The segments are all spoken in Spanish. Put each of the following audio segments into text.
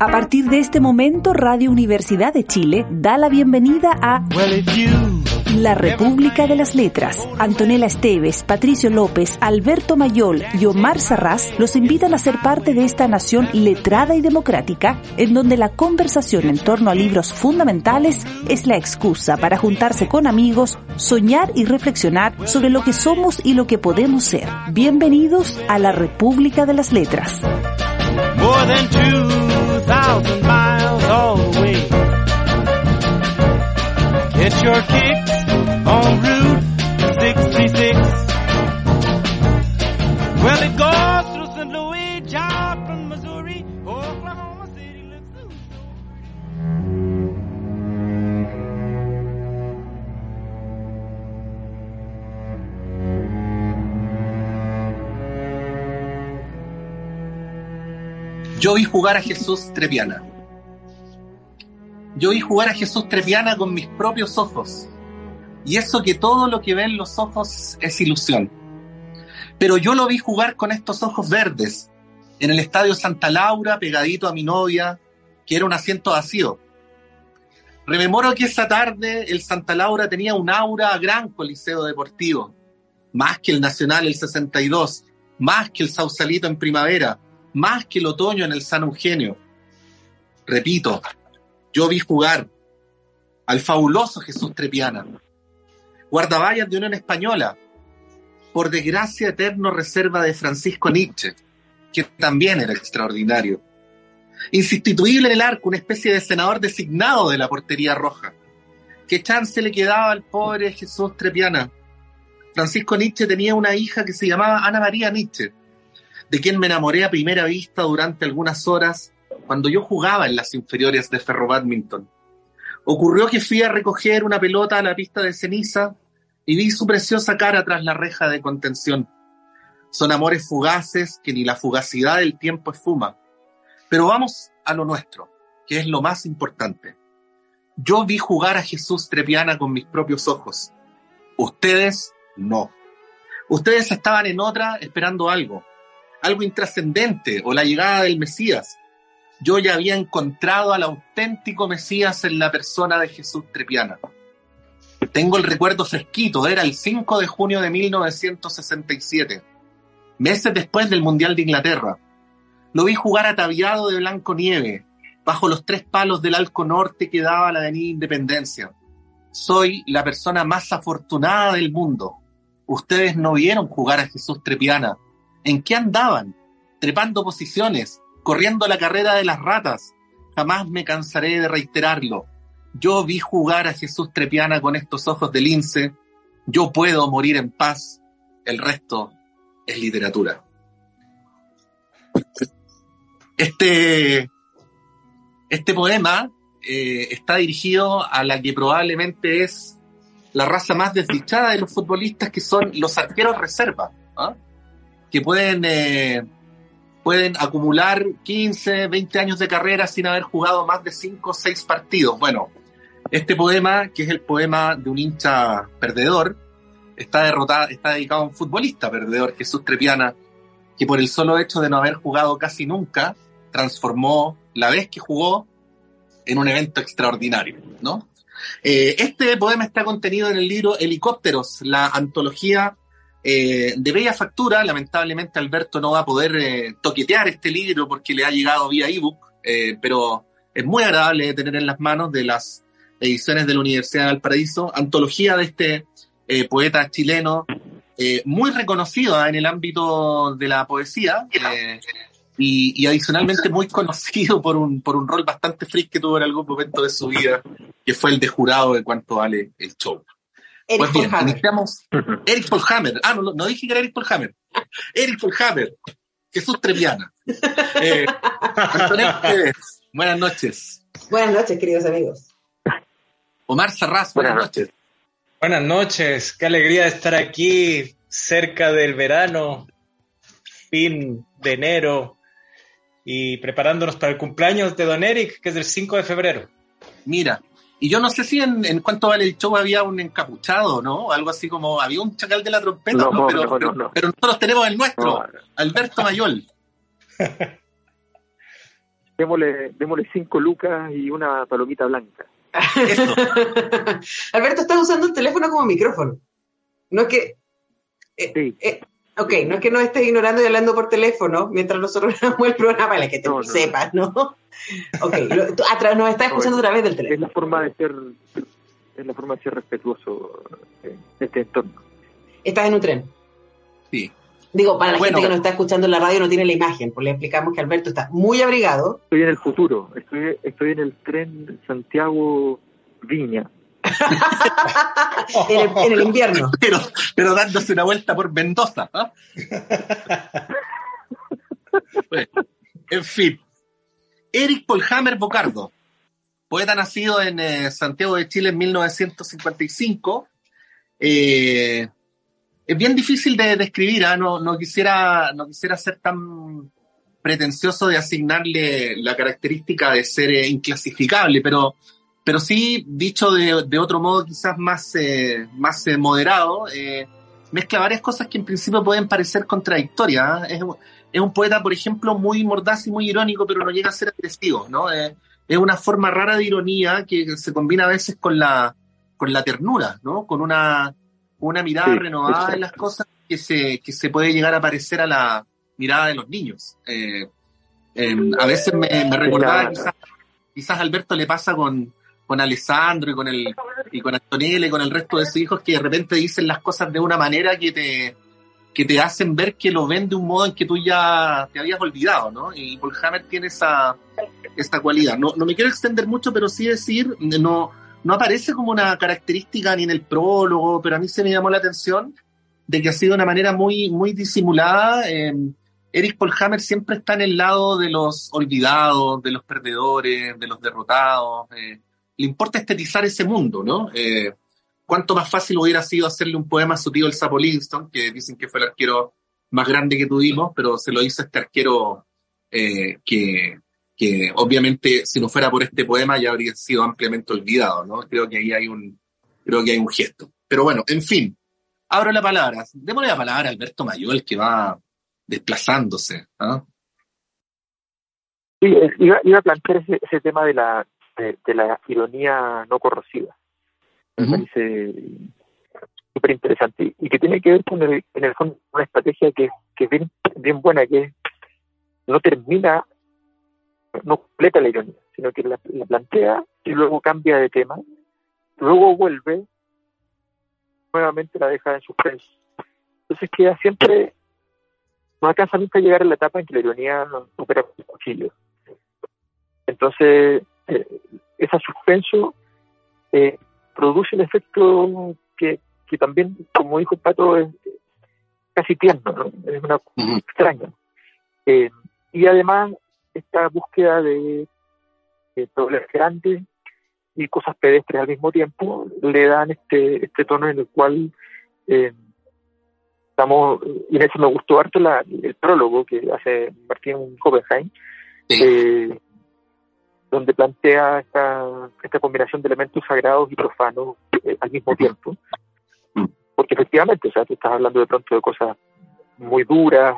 A partir de este momento, Radio Universidad de Chile da la bienvenida a La República de las Letras. Antonella Esteves, Patricio López, Alberto Mayol y Omar Sarraz los invitan a ser parte de esta nación letrada y democrática, en donde la conversación en torno a libros fundamentales es la excusa para juntarse con amigos, soñar y reflexionar sobre lo que somos y lo que podemos ser. Bienvenidos a La República de las Letras. More than 2,000 miles away. Get your kicks on Route 66. Well, it goes through St. Louis, Joplin, Missouri, Oklahoma City. Yo vi jugar a Jesús Treviana. Yo vi jugar a Jesús Treviana con mis propios ojos. Y eso que todo lo que ven los ojos es ilusión. Pero yo lo vi jugar con estos ojos verdes, en el Estadio Santa Laura, pegadito a mi novia, que era un asiento vacío. Rememoro que esa tarde el Santa Laura tenía un aura a gran coliseo deportivo. Más que el Nacional el 62, más que el Sausalito en primavera, más que el otoño en el San Eugenio. Repito, yo vi jugar al fabuloso Jesús Treviana, guardaballas de Unión Española, por desgracia eterno reserva de Francisco Nietzsche, que también era extraordinario, insustituible en el arco, una especie de senador designado de la portería roja. ¿Qué chance le quedaba al pobre Jesús Treviana? Francisco Nietzsche tenía una hija que se llamaba Ana María Nietzsche, de quien me enamoré a primera vista durante algunas horas cuando yo jugaba en las inferiores de Ferro Badminton. Ocurrió que fui a recoger una pelota a la pista de ceniza y vi su preciosa cara tras la reja de contención. Son amores fugaces que ni la fugacidad del tiempo esfuma. Pero vamos a lo nuestro, que es lo más importante. Yo vi jugar a Jesús Treviana con mis propios ojos. Ustedes no. Ustedes estaban en otra esperando algo intrascendente o la llegada del Mesías. Yo ya había encontrado al auténtico Mesías en la persona de Jesús Treviana. Tengo el recuerdo fresquito, era el 5 de junio de 1967, meses después del Mundial de Inglaterra. Lo vi jugar ataviado de blanco nieve, bajo los tres palos del arco norte que daba la avenida Independencia. Soy la persona más afortunada del mundo. Ustedes no vieron jugar a Jesús Treviana. ¿En qué andaban? Trepando posiciones, corriendo la carrera de las ratas. Jamás me cansaré de reiterarlo. Yo vi jugar a Jesús Treviana con estos ojos de lince. Yo puedo morir en paz. El resto es literatura. Este poema está dirigido a la que probablemente es la raza más desdichada de los futbolistas, que son los arqueros reserva, ¿ah? Que pueden acumular 15, 20 años de carrera sin haber jugado más de 5 o 6 partidos. Bueno, este poema, que es el poema de un hincha perdedor, está dedicado a un futbolista perdedor, Jesús Treviana, que por el solo hecho de no haber jugado casi nunca, transformó la vez que jugó en un evento extraordinario, ¿no? Este poema está contenido en el libro Helicópteros, la antología de bella factura. Lamentablemente Alberto no va a poder toquetear este libro porque le ha llegado vía ebook, pero es muy agradable de tener en las manos, de las ediciones de la Universidad de Valparaíso, antología de este poeta chileno muy reconocido en el ámbito de la poesía, y adicionalmente muy conocido por un rol bastante freak que tuvo en algún momento de su vida, que fue el de jurado de Cuánto Vale el Show. Pues bien, iniciamos. Eric Polhammer. Ah, no dije que era Eric Polhammer. Eric Polhammer, Jesús Treviana. Antonella Esteves, buenas noches. Buenas noches, queridos amigos. Omar Sarraz, buenas noches. Buenas noches, qué alegría estar aquí, cerca del verano, fin de enero, y preparándonos para el cumpleaños de don Eric, que es el 5 de febrero. Mira. Y yo no sé si en Cuánto Vale el Show había un encapuchado, ¿no? Algo así como, había un chacal de la trompeta, ¿no? Pero nosotros tenemos el nuestro, Alberto Mayol. démosle 5 lucas y una palomita blanca. Eso. Alberto, estás usando el teléfono como micrófono. No es que... sí. Okay, no es que nos estés ignorando y hablando por teléfono mientras nosotros grabamos el programa, para que te sepas, ¿no? Okay, nos estás escuchando a través del teléfono. Es la forma de ser respetuoso en este entorno. ¿Estás en un tren? Sí. Digo, para la gente que nos está escuchando en la radio no tiene la imagen, pues le explicamos que Alberto está muy abrigado. Estoy en el futuro, estoy en el tren Santiago-Viña. en el invierno. Pero dándose una vuelta por Mendoza, ¿no? Bueno, en fin. Eric Polhammer Bocardo, poeta nacido en Santiago de Chile en 1955. Es bien difícil de describir, ¿eh? No quisiera ser tan pretencioso de asignarle la característica de ser inclasificable, pero sí, dicho de otro modo quizás más moderado, mezcla varias cosas que en principio pueden parecer contradictorias, ¿eh? Es un poeta, por ejemplo, muy mordaz y muy irónico, pero no llega a ser agresivo, ¿no? Es una forma rara de ironía que se combina a veces con la ternura, ¿no? Con una mirada renovada en las cosas que se puede llegar a parecer a la mirada de los niños. A veces me recordaba, quizás a Alberto le pasa con Alessandro y con Antonella y con el resto de sus hijos, que de repente dicen las cosas de una manera que te hacen ver que lo ven de un modo en que tú ya te habías olvidado, ¿no? Y Polhammer tiene esa cualidad. No me quiero extender mucho, pero sí decir, no aparece como una característica ni en el prólogo, pero a mí se me llamó la atención de que ha sido una manera muy, muy disimulada. Eric Polhammer siempre está en el lado de los olvidados, de los perdedores, de los derrotados. Le importa estetizar ese mundo, ¿no? Cuánto más fácil hubiera sido hacerle un poema a su tío el Sapo Livingston, que dicen que fue el arquero más grande que tuvimos, pero se lo hizo este arquero que obviamente si no fuera por este poema ya habría sido ampliamente olvidado, ¿no? Creo que ahí hay un gesto. Pero bueno, en fin, abro la palabra. Démosle la palabra a Alberto Mayol, que va desplazándose, ¿no? Sí, iba a plantear ese tema de la ironía no corrosiva. Me parece súper interesante y que tiene que ver con en el fondo una estrategia que es bien buena, que no completa la ironía, sino que la plantea y luego cambia de tema, luego vuelve, nuevamente la deja en suspenso. Entonces queda siempre, no alcanza nunca a llegar a la etapa en que la ironía supera el cuchillo. Entonces, ese suspenso produce el efecto que también, como dijo Pato, es casi tierno, ¿no? Es una cosa extraña. Y además, esta búsqueda de problemas grandes y cosas pedestres al mismo tiempo le dan este tono en el cual estamos, y en eso me gustó harto el prólogo que hace Martín Oppenheim, sí. Donde plantea esta combinación de elementos sagrados y profanos al mismo tiempo, porque efectivamente, o sea, tú estás hablando de pronto de cosas muy duras,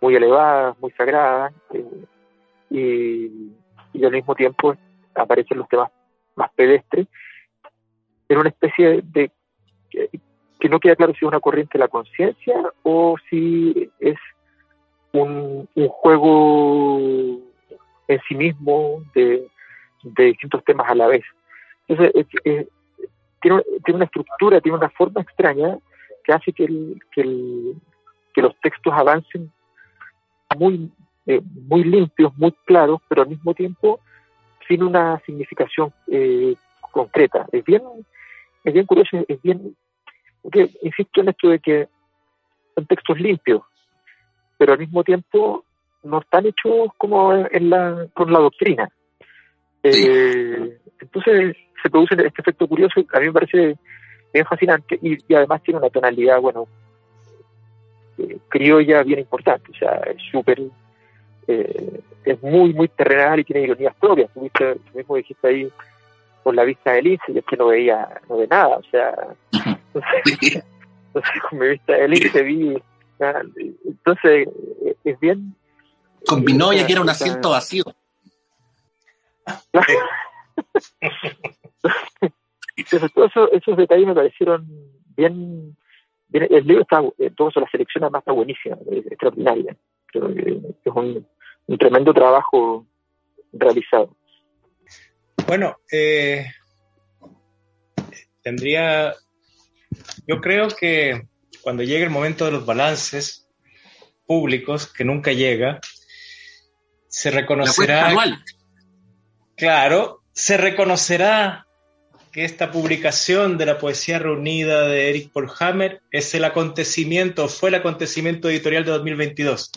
muy elevadas, muy sagradas, y al mismo tiempo aparecen los temas más pedestres en una especie de que no queda claro si es una corriente de la conciencia o si es un juego en sí mismo de distintos temas a la vez. Entonces tiene una estructura, tiene una forma extraña que hace que los textos avancen muy limpios, muy claros, pero al mismo tiempo sin una significación concreta. Es bien curioso, es bien, porque insisto en esto de que son textos limpios, pero al mismo tiempo no están hechos como con la doctrina. Entonces se produce este efecto curioso, a mí me parece bien fascinante, y además tiene una tonalidad, bueno, criolla bien importante, o sea, es súper... es muy, muy terrenal y tiene ironías propias. Tú mismo dijiste ahí con la vista del lince, y es que no ve nada, o sea, entonces con mi vista del lince vi, entonces es bien. Con Binoya, que era un asiento vacío. Entonces, todos esos detalles me parecieron bien, bien. El libro está, todo eso, la selección además está buenísima, es extraordinaria. Creo que es un tremendo trabajo realizado. Bueno, tendría. Yo creo que cuando llegue el momento de los balances públicos, que nunca llega, se reconocerá. Claro, se reconocerá que esta publicación de la poesía reunida de Eric Pohlhammer es el acontecimiento, fue el acontecimiento editorial de 2022.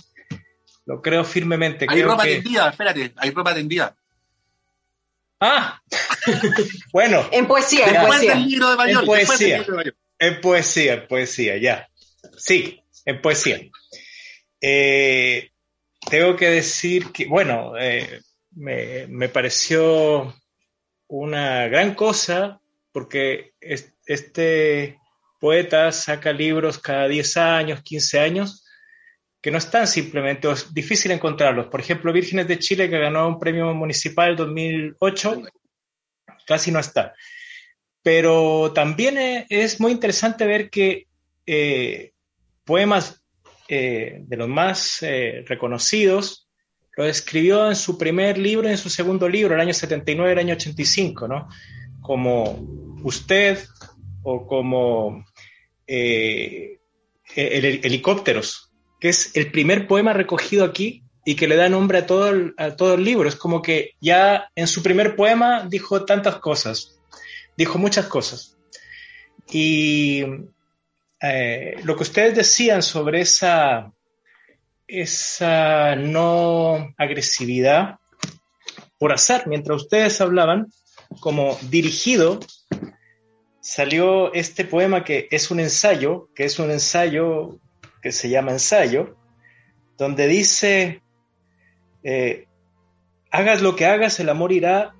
Lo creo firmemente. Hay ropa tendida, espérate, hay ropa tendida. Ah, bueno. En poesía, en poesía. En poesía, ya. Sí, en poesía. Tengo que decir que, bueno, me pareció una gran cosa, porque este poeta saca libros cada 10 años, 15 años, que no están simplemente, es difícil encontrarlos. Por ejemplo, Vírgenes de Chile, que ganó un premio municipal en 2008, casi no está. Pero también es muy interesante ver que poemas de los más reconocidos lo escribió en su primer libro y en su segundo libro, el año 79 y el año 85, ¿no? Como Usted o como Helicópteros, que es el primer poema recogido aquí y que le da nombre a todo el libro. Es como que ya en su primer poema dijo tantas cosas, dijo muchas cosas. Y lo que ustedes decían sobre esa no agresividad, por azar, mientras ustedes hablaban, como dirigido, salió este poema que es un ensayo, que se llama Ensayo, donde dice, hagas lo que hagas, el amor irá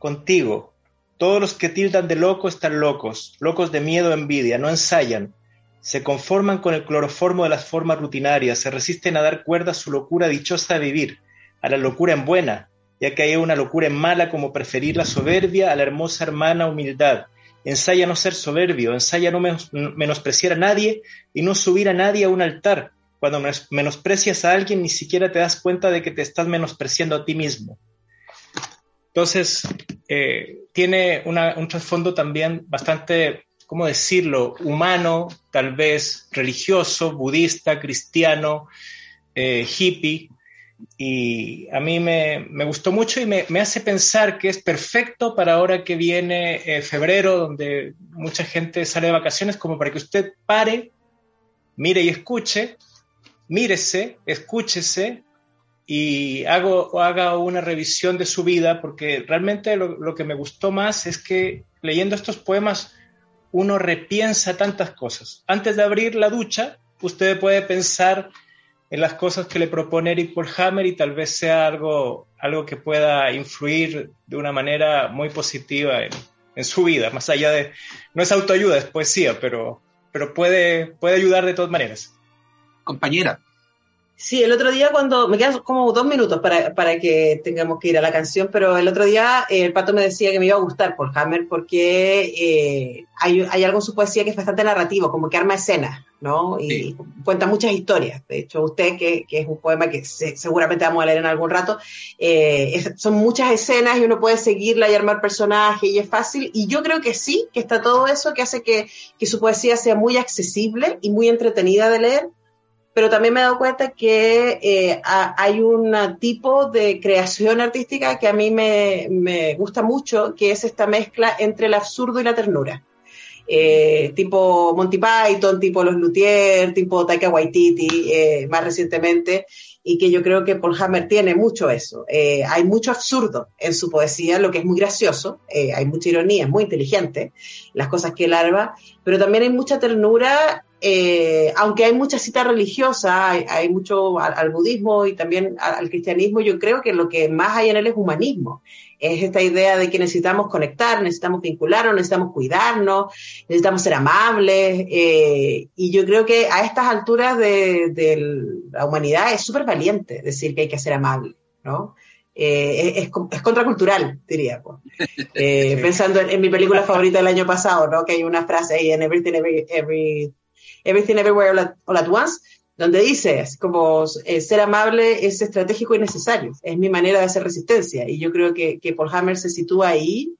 contigo. Todos los que tildan de loco están locos, locos de miedo, envidia, no ensayan. Se conforman con el cloroformo de las formas rutinarias, se resisten a dar cuerda a su locura dichosa de vivir, a la locura en buena, ya que hay una locura en mala como preferir la soberbia a la hermosa hermana humildad. Ensaya no ser soberbio, ensaya no menospreciar a nadie y no subir a nadie a un altar. Cuando menosprecias a alguien, ni siquiera te das cuenta de que te estás menospreciando a ti mismo. Entonces, tiene un trasfondo también bastante, ¿cómo decirlo?, humano, tal vez religioso, budista, cristiano, hippie. Y a mí me gustó mucho y me hace pensar que es perfecto para ahora que viene febrero, donde mucha gente sale de vacaciones, como para que usted pare, mire y escuche, mírese, escúchese y haga una revisión de su vida, porque realmente lo que me gustó más es que leyendo estos poemas uno repiensa tantas cosas. Antes de abrir la ducha, usted puede pensar en las cosas que le propone Eric Pohlhammer y tal vez sea algo que pueda influir de una manera muy positiva en su vida, más allá de, no es autoayuda, es poesía, pero puede ayudar de todas maneras. Compañera. Sí, el otro día cuando, me quedan como 2 minutos para que tengamos que ir a la canción, pero el otro día el Pato me decía que me iba a gustar Pohlhammer porque hay algo en su poesía que es bastante narrativo, como que arma escenas, ¿no? Y sí, cuenta muchas historias. De hecho, Usted, que es un poema que seguramente vamos a leer en algún rato, son muchas escenas y uno puede seguirla y armar personajes y es fácil. Y yo creo que sí, que está todo eso que hace que su poesía sea muy accesible y muy entretenida de leer. Pero también me he dado cuenta que hay un tipo de creación artística que a mí me gusta mucho, que es esta mezcla entre el absurdo y la ternura. Tipo Monty Python, tipo Los Luthiers, tipo Taika Waititi, más recientemente, y que yo creo que Pohlhammer tiene mucho eso. Hay mucho absurdo en su poesía, lo que es muy gracioso, hay mucha ironía, es muy inteligente, las cosas que él arma, pero también hay mucha ternura. Aunque hay mucha cita religiosa, hay mucho al budismo y también al cristianismo, yo creo que lo que más hay en él es humanismo. Es esta idea de que necesitamos conectar, necesitamos vincularnos, necesitamos cuidarnos, necesitamos ser amables. Y yo creo que a estas alturas de la humanidad es súper valiente decir que hay que ser amable, ¿no? es contracultural, diría, pues. Pensando en mi película favorita del año pasado, ¿no? Que hay una frase ahí en Everything Everywhere All at Once, donde dice, es como, ser amable es estratégico y necesario, es mi manera de hacer resistencia, y yo creo que Paul Hammer se sitúa ahí,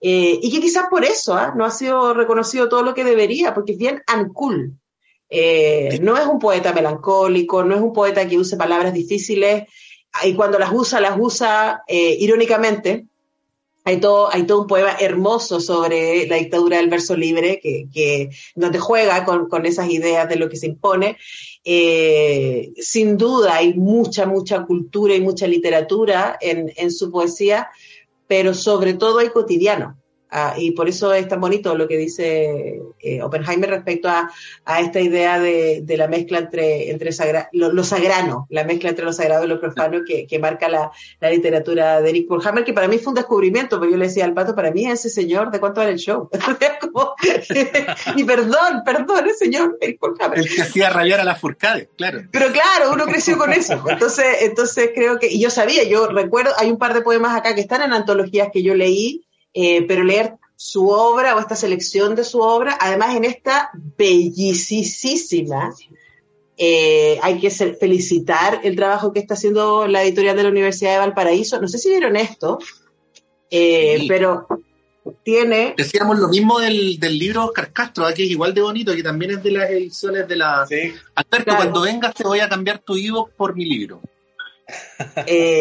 y que quizás por eso no ha sido reconocido todo lo que debería, porque es bien uncool. No es un poeta melancólico, no es un poeta que use palabras difíciles, y cuando las usa irónicamente. Hay todo un poema hermoso sobre la dictadura del verso libre, que donde juega con esas ideas de lo que se impone. Sin duda hay mucha cultura y mucha literatura en su poesía, pero sobre todo hay cotidiano. Y por eso es tan bonito lo que dice Oppenheimer respecto a esta idea de la mezcla entre lo sagrado y lo profano que marca la literatura de Eric Paul Hammer, que para mí fue un descubrimiento, porque yo le decía al Pato, para mí ese señor, ¿de cuánto era el show? Y perdón, el señor Eric Paul Hammer. El que hacía rayar a las Furcades, claro. Pero claro, uno creció con eso. Entonces creo que, y yo recuerdo, hay un par de poemas acá que están en antologías que yo leí, pero leer su obra o esta selección de su obra, además en esta bellicísima, hay que felicitar el trabajo que está haciendo la editorial de la Universidad de Valparaíso. No sé si vieron esto, sí. Pero tiene... Decíamos lo mismo del libro Oscar Castro, que es igual de bonito, que también es de las ediciones de la... Sí. Alberto, claro. Cuando vengas te voy a cambiar tu ebook por mi libro.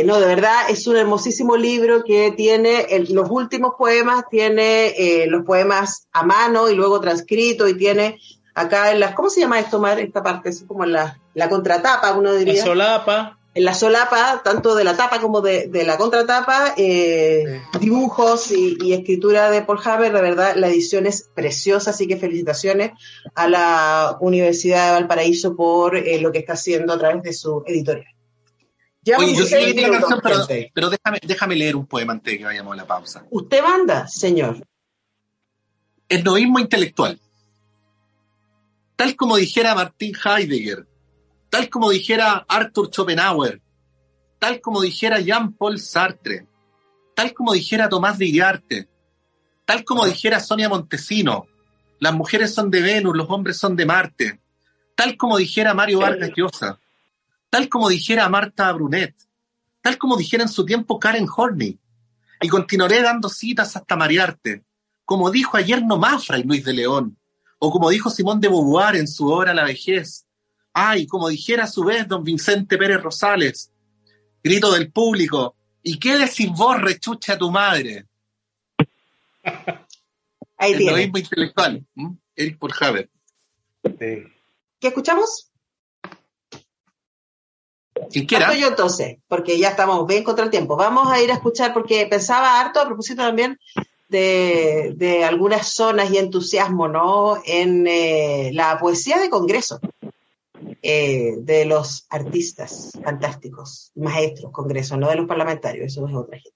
No, de verdad, es un hermosísimo libro que tiene los últimos poemas, tiene los poemas a mano y luego transcrito, y tiene acá en las, ¿cómo se llama esto, Mar? Esta parte es como en la contratapa, uno diría. La solapa. En la solapa, tanto de la tapa como de la contratapa, dibujos y escritura de Paul Hammer. De verdad, la edición es preciosa, así que felicitaciones a la Universidad de Valparaíso por lo que está haciendo a través de su editorial. Oye, yo sí leí la canción, pero déjame leer un poema antes de que vayamos a la pausa. ¿Usted manda, señor? Esnovismo intelectual. Tal como dijera Martin Heidegger, tal como dijera Arthur Schopenhauer, tal como dijera Jean-Paul Sartre, tal como dijera Tomás de Iriarte, tal como dijera Sonia Montesino, las mujeres son de Venus, los hombres son de Marte, tal como dijera Mario Vargas Llosa, tal como dijera Marta Brunet, tal como dijera en su tiempo Karen Horney, y continuaré dando citas hasta marearte, como dijo ayer nomás Fray Luis de León, o como dijo Simón de Beauvoir en su obra La vejez, ay, como dijera a su vez don Vicente Pérez Rosales, grito del público, y quede sin voz, rechucha a tu madre. Ahí el novismo intelectual, Eric Paul Hammer. Sí. ¿Qué escuchamos? Harto yo entonces, porque ya estamos bien contra el tiempo. Vamos a ir a escuchar, porque pensaba harto a propósito también de algunas zonas y entusiasmo, ¿no? En la poesía de congreso, de los artistas fantásticos, maestros, congreso, no de los parlamentarios, eso es otra gente.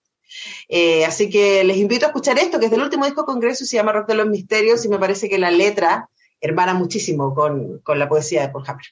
Así que les invito a escuchar esto, que es del último disco congreso, se llama Rock de los Misterios, y me parece que la letra hermana muchísimo con la poesía de Paul Hammer.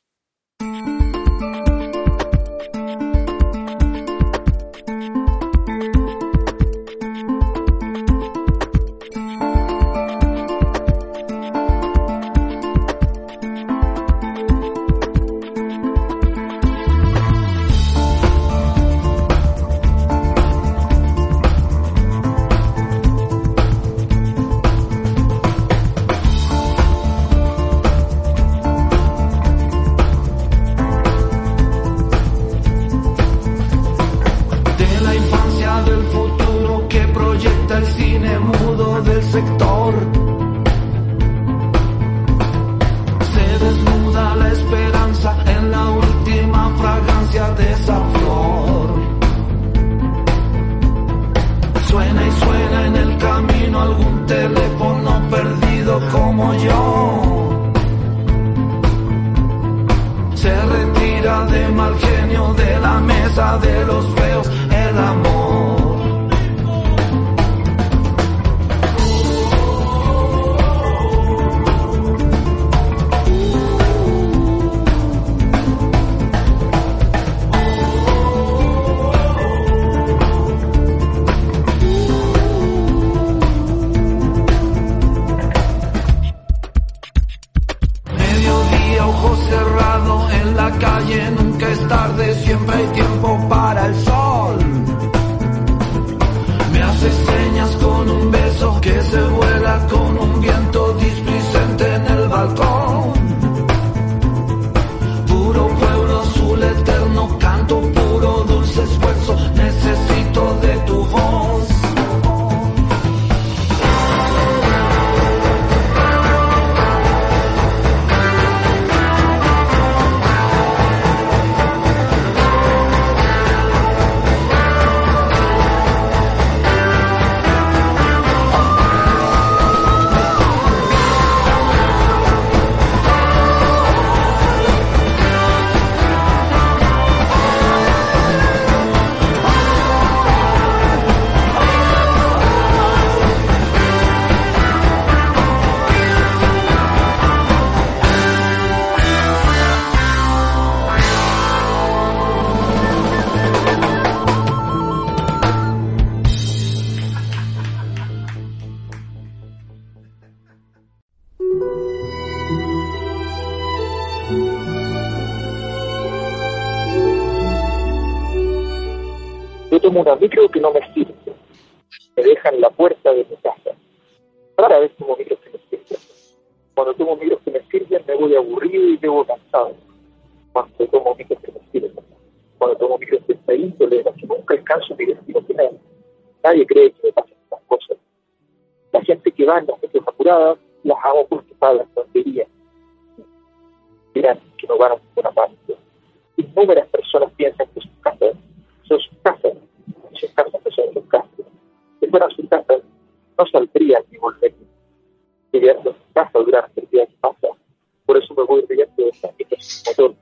Yo tomo una micro que no me sirve. Me dejan la puerta de mi casa. Rara vez tomo micros que me sirven. Cuando tomo micros que me sirven, me voy aburrido y me voy cansado. Cuando tomo micros que me sirven. Cuando tomo micros de esta índole, que nunca alcanzo mi destino final. Nadie cree que me pasen estas cosas. La gente que va en las micros apuradas, las hago porque pagan tonterías. Dirán que no van a ninguna parte. Innúmeras personas piensan que sus casas son sus casas, y sus casas no son sus casas. Si fueran sus casas, no saldrían ni volverían. Vivirían sus casas durante el día que pasa. Por eso me voy riendo de esta gente sin motor,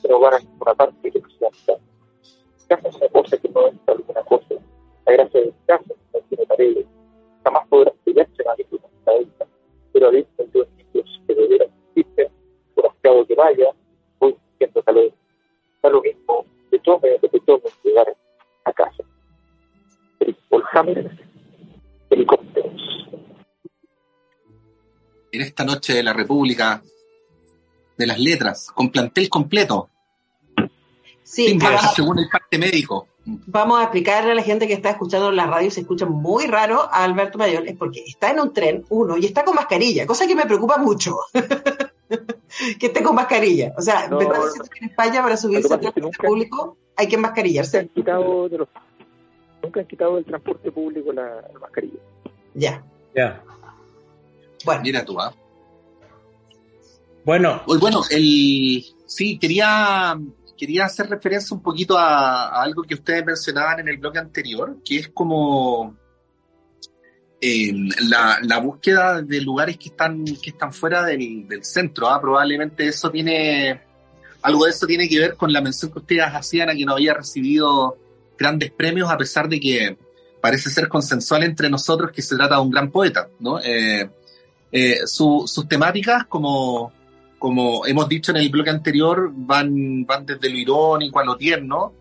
que no van a ninguna parte que no sean casas. Casa es una cosa que no es alguna cosa. La gracia de casa no tiene paredes. Jamás podrás pelearse a nadie con esta vida. Pero a veces en todos sitios que deberán existir, por asqueado que vaya, voy sintiendo calor. Da lo mismo que tome lo que tome llegar a casa. Polhammer, helicópteros. En esta noche de la República de las Letras, con plantel completo. Sí, según el parte médico. Vamos a explicarle a la gente que está escuchando la radio y se escucha muy raro a Alberto Mayol, es porque está en un tren, uno, y está con mascarilla, cosa que me preocupa mucho. Que esté con mascarilla. O sea, no, me parece que en España para subirse al transporte público hay que enmascarillarse. Nunca han quitado del transporte público la mascarilla. Ya. Bueno. Mira tú, ¿ah? Bueno, sí, quería hacer referencia un poquito a algo que ustedes mencionaban en el blog anterior, que es como la búsqueda de lugares que están fuera del centro. Probablemente algo de eso tiene que ver con la mención que ustedes hacían a que no había recibido grandes premios, a pesar de que parece ser consensual entre nosotros que se trata de un gran poeta, ¿no? Sus temáticas, como hemos dicho en el blog anterior, van desde lo irónico a lo tierno.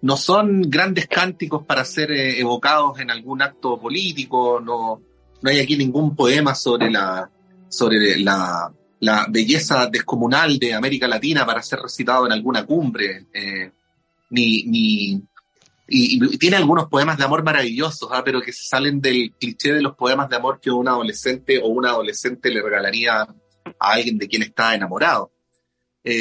No son grandes cánticos para ser evocados en algún acto político. No hay aquí ningún poema sobre la belleza descomunal de América Latina para ser recitado en alguna cumbre. Y tiene algunos poemas de amor maravillosos, pero que se salen del cliché de los poemas de amor que un adolescente o una adolescente le regalaría a alguien de quien está enamorado.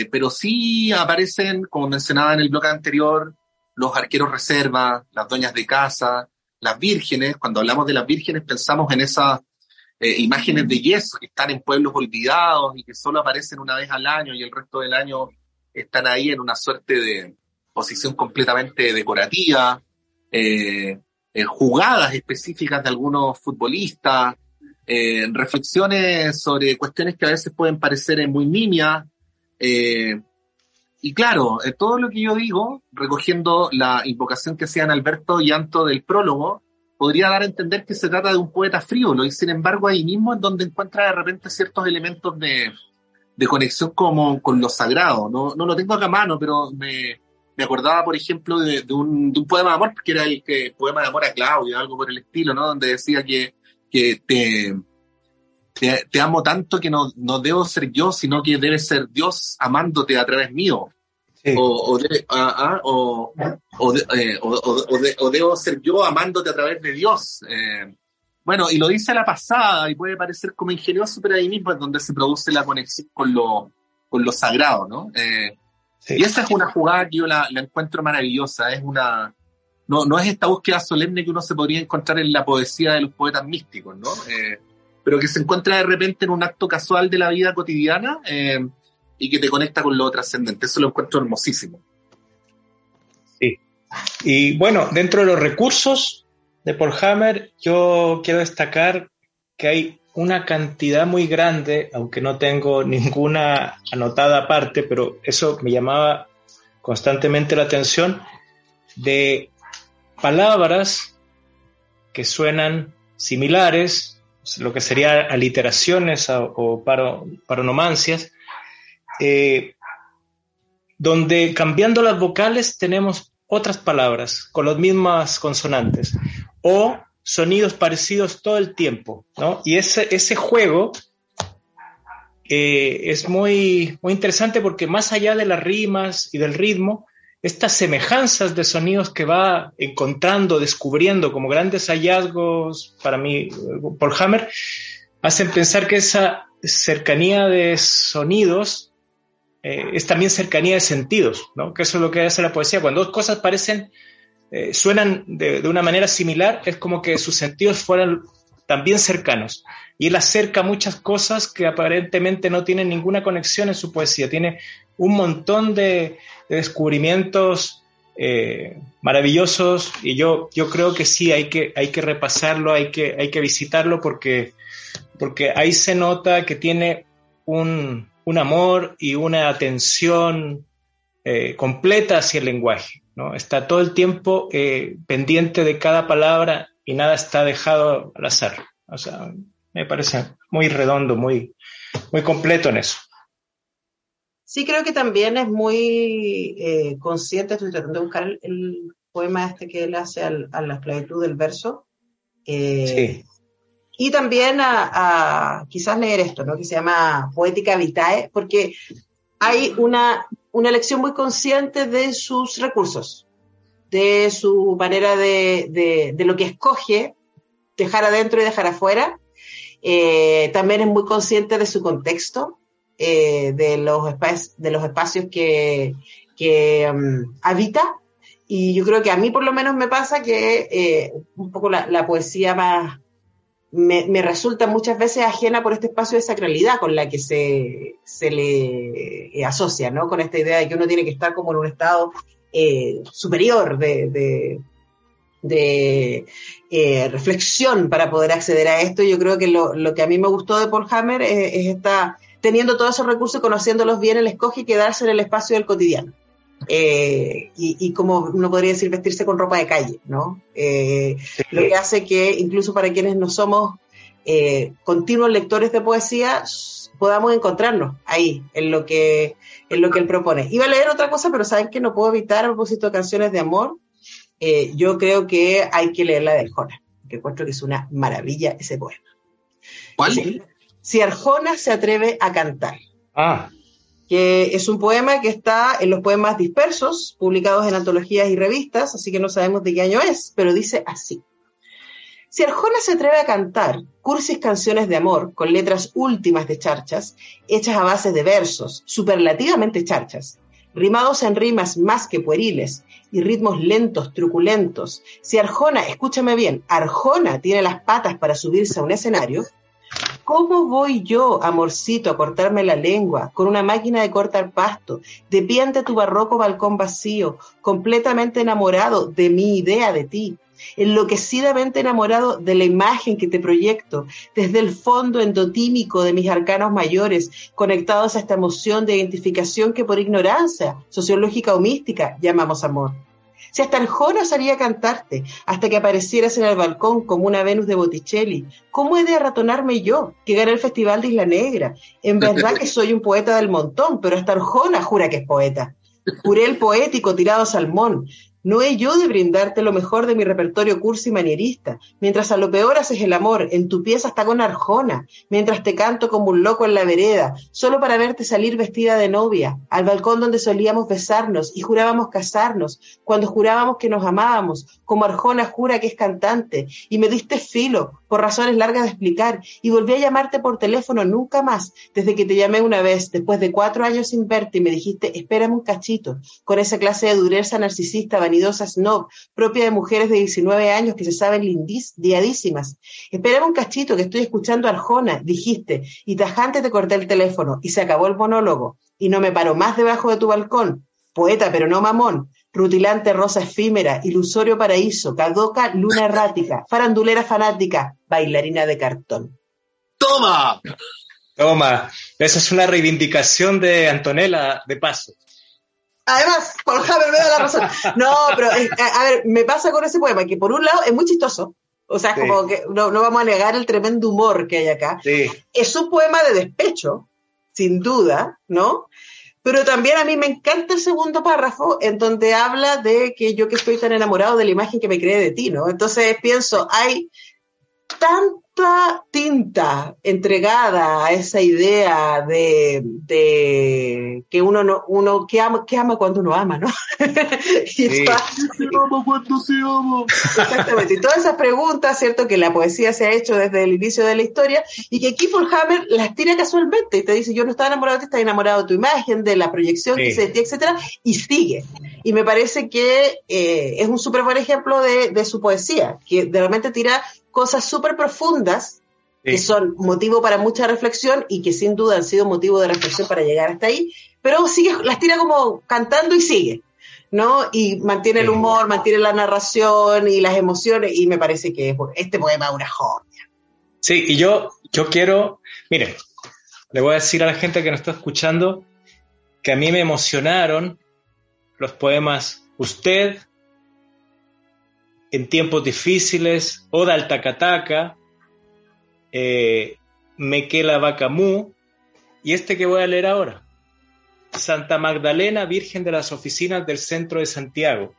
Pero sí aparecen, como mencionaba en el bloque anterior, los arqueros reserva, las doñas de casa, las vírgenes. Cuando hablamos de las vírgenes pensamos en esas imágenes de yeso que están en pueblos olvidados y que solo aparecen una vez al año y el resto del año están ahí en una suerte de posición completamente decorativa, jugadas específicas de algunos futbolistas, reflexiones sobre cuestiones que a veces pueden parecer muy nimias, y claro, todo lo que yo digo, recogiendo la invocación que hacían Alberto y Anto del prólogo, podría dar a entender que se trata de un poeta frívolo, y sin embargo ahí mismo es donde encuentra de repente ciertos elementos de conexión con lo sagrado. No lo tengo acá a mano, pero me acordaba, por ejemplo, de un poema de amor, que era el poema de amor a Claudia, algo por el estilo, ¿no? Donde decía que te amo tanto que no debo ser yo, sino que debe ser Dios amándote a través mío. Sí. O debo ser yo amándote a través de Dios. Bueno, y lo dice a la pasada, y puede parecer como ingenioso, pero ahí mismo es donde se produce la conexión con lo sagrado, ¿no? Sí. Y esa es una jugada que yo la encuentro maravillosa. Es una... No es esta búsqueda solemne que uno se podría encontrar en la poesía de los poetas místicos, ¿no? Pero que se encuentra de repente en un acto casual de la vida cotidiana, y que te conecta con lo trascendente. Eso lo encuentro hermosísimo. Sí. Y bueno, dentro de los recursos de Polhammer, yo quiero destacar que hay una cantidad muy grande, aunque no tengo ninguna anotada aparte, pero eso me llamaba constantemente la atención, de palabras que suenan similares, lo que serían aliteraciones o paronomancias, donde cambiando las vocales tenemos otras palabras con las mismas consonantes o sonidos parecidos todo el tiempo, ¿no? Y ese juego es muy, muy interesante, porque más allá de las rimas y del ritmo, estas semejanzas de sonidos que va encontrando, descubriendo como grandes hallazgos para mí por Hammer, hacen pensar que esa cercanía de sonidos es también cercanía de sentidos, ¿no? Que eso es lo que hace la poesía. Cuando dos cosas parecen, suenan de una manera similar, es como que sus sentidos fueran también cercanos. Y él acerca muchas cosas que aparentemente no tienen ninguna conexión en su poesía. Tiene un montón de descubrimientos maravillosos, y yo creo que sí, hay que repasarlo, hay que visitarlo, porque ahí se nota que tiene un amor y una atención completa hacia el lenguaje, ¿no? Está todo el tiempo pendiente de cada palabra y nada está dejado al azar. O sea, me parece muy redondo, muy, muy completo en eso. Sí, creo que también es muy consciente. Estoy tratando de buscar el poema este que él hace a la esclavitud del verso. Sí. Y también a quizás leer esto, ¿no? Que se llama Poética Vitae, porque hay una elección muy consciente de sus recursos, de su manera de lo que escoge dejar adentro y dejar afuera. También es muy consciente de su contexto. De los espacios que habita, y yo creo que a mí por lo menos me pasa que un poco la poesía más me resulta muchas veces ajena por este espacio de sacralidad con la que se le asocia, ¿no? Con esta idea de que uno tiene que estar como en un estado superior de reflexión para poder acceder a esto. Yo creo que lo que a mí me gustó de Paul Hammer es esta, teniendo todos esos recursos, conociéndolos bien, él escoge quedarse en el espacio del cotidiano. Y como uno podría decir, vestirse con ropa de calle, ¿no? Sí. Lo que hace que, incluso para quienes no somos continuos lectores de poesía, podamos encontrarnos ahí, en lo que él propone. Iba a leer otra cosa, pero saben que no puedo evitar, a propósito de Canciones de Amor, yo creo que hay que leer la de Arjona, que encuentro que es una maravilla ese poema. ¿Cuál? Sí. Si Arjona se atreve a cantar, que es un poema que está en los poemas dispersos, publicados en antologías y revistas, así que no sabemos de qué año es, pero dice así. Si Arjona se atreve a cantar cursis canciones de amor con letras últimas de charchas, hechas a base de versos, superlativamente charchas, rimados en rimas más que pueriles y ritmos lentos, truculentos. Si Arjona, escúchame bien, Arjona tiene las patas para subirse a un escenario, ¿cómo voy yo, amorcito, a cortarme la lengua con una máquina de cortar pasto, de pie ante tu barroco balcón vacío, completamente enamorado de mi idea de ti, enloquecidamente enamorado de la imagen que te proyecto, desde el fondo endotímico de mis arcanos mayores, conectados a esta emoción de identificación que por ignorancia, sociológica o mística, llamamos amor? Si hasta Arjona salía a cantarte, hasta que aparecieras en el balcón como una Venus de Botticelli, ¿cómo he de arratonarme yo, que gané el Festival de Isla Negra? En verdad que soy un poeta del montón, pero hasta Arjona jura que es poeta. Juré el poético tirado a salmón. No he yo de brindarte lo mejor de mi repertorio cursi manierista, mientras a lo peor haces el amor, en tu pieza hasta con Arjona, mientras te canto como un loco en la vereda, solo para verte salir vestida de novia, al balcón donde solíamos besarnos y jurábamos casarnos, cuando jurábamos que nos amábamos, como Arjona jura que es cantante, y me diste filo, por razones largas de explicar, y volví a llamarte por teléfono nunca más, desde que te llamé una vez, después de 4 años sin verte, y me dijiste, espérame un cachito, con esa clase de dureza narcisista, vanidosa snob, propia de mujeres de 19 años que se saben lindísimas. Esperaba un cachito que estoy escuchando a Arjona, dijiste, y tajante te corté el teléfono, y se acabó el monólogo, y no me paro más debajo de tu balcón. Poeta, pero no mamón, rutilante rosa efímera, ilusorio paraíso, caduca luna errática, farandulera fanática, bailarina de cartón. ¡Toma! Toma, esa es una reivindicación de Antonella de Paso. Además, Paul Hammer me da la razón. No, pero, a ver, me pasa con ese poema, que por un lado es muy chistoso, o sea, es como que no vamos a negar el tremendo humor que hay acá. Sí. Es un poema de despecho, sin duda, ¿no? Pero también a mí me encanta el segundo párrafo, en donde habla de que yo que estoy tan enamorado de la imagen que me creé de ti, ¿no? Entonces pienso, hay tan tanta tinta entregada a esa idea de que uno que ama cuando uno ama, ¿no? Y sí. Se ama cuando se ama. Exactamente. Y todas esas preguntas, ¿cierto? Que la poesía se ha hecho desde el inicio de la historia y que Kiefer Hammer las tira casualmente y te dice, yo no estaba enamorado de ti, estaba enamorado de tu imagen, de la proyección, sí, que se sentía, etcétera, y sigue. Y me parece que es un súper buen ejemplo de su poesía, que de repente tira cosas súper profundas, sí, que son motivo para mucha reflexión y que sin duda han sido motivo de reflexión para llegar hasta ahí, pero sigue, las tira como cantando y sigue, ¿no? Y mantiene, sí, el humor, mantiene la narración y las emociones, y me parece que este poema es una joya. Sí, y yo quiero, miren, le voy a decir a la gente que nos está escuchando que a mí me emocionaron los poemas Usted, En tiempos difíciles, Oda al Takataka, Mekela Bakamu, y este que voy a leer ahora, Santa Magdalena, Virgen de las Oficinas del Centro de Santiago.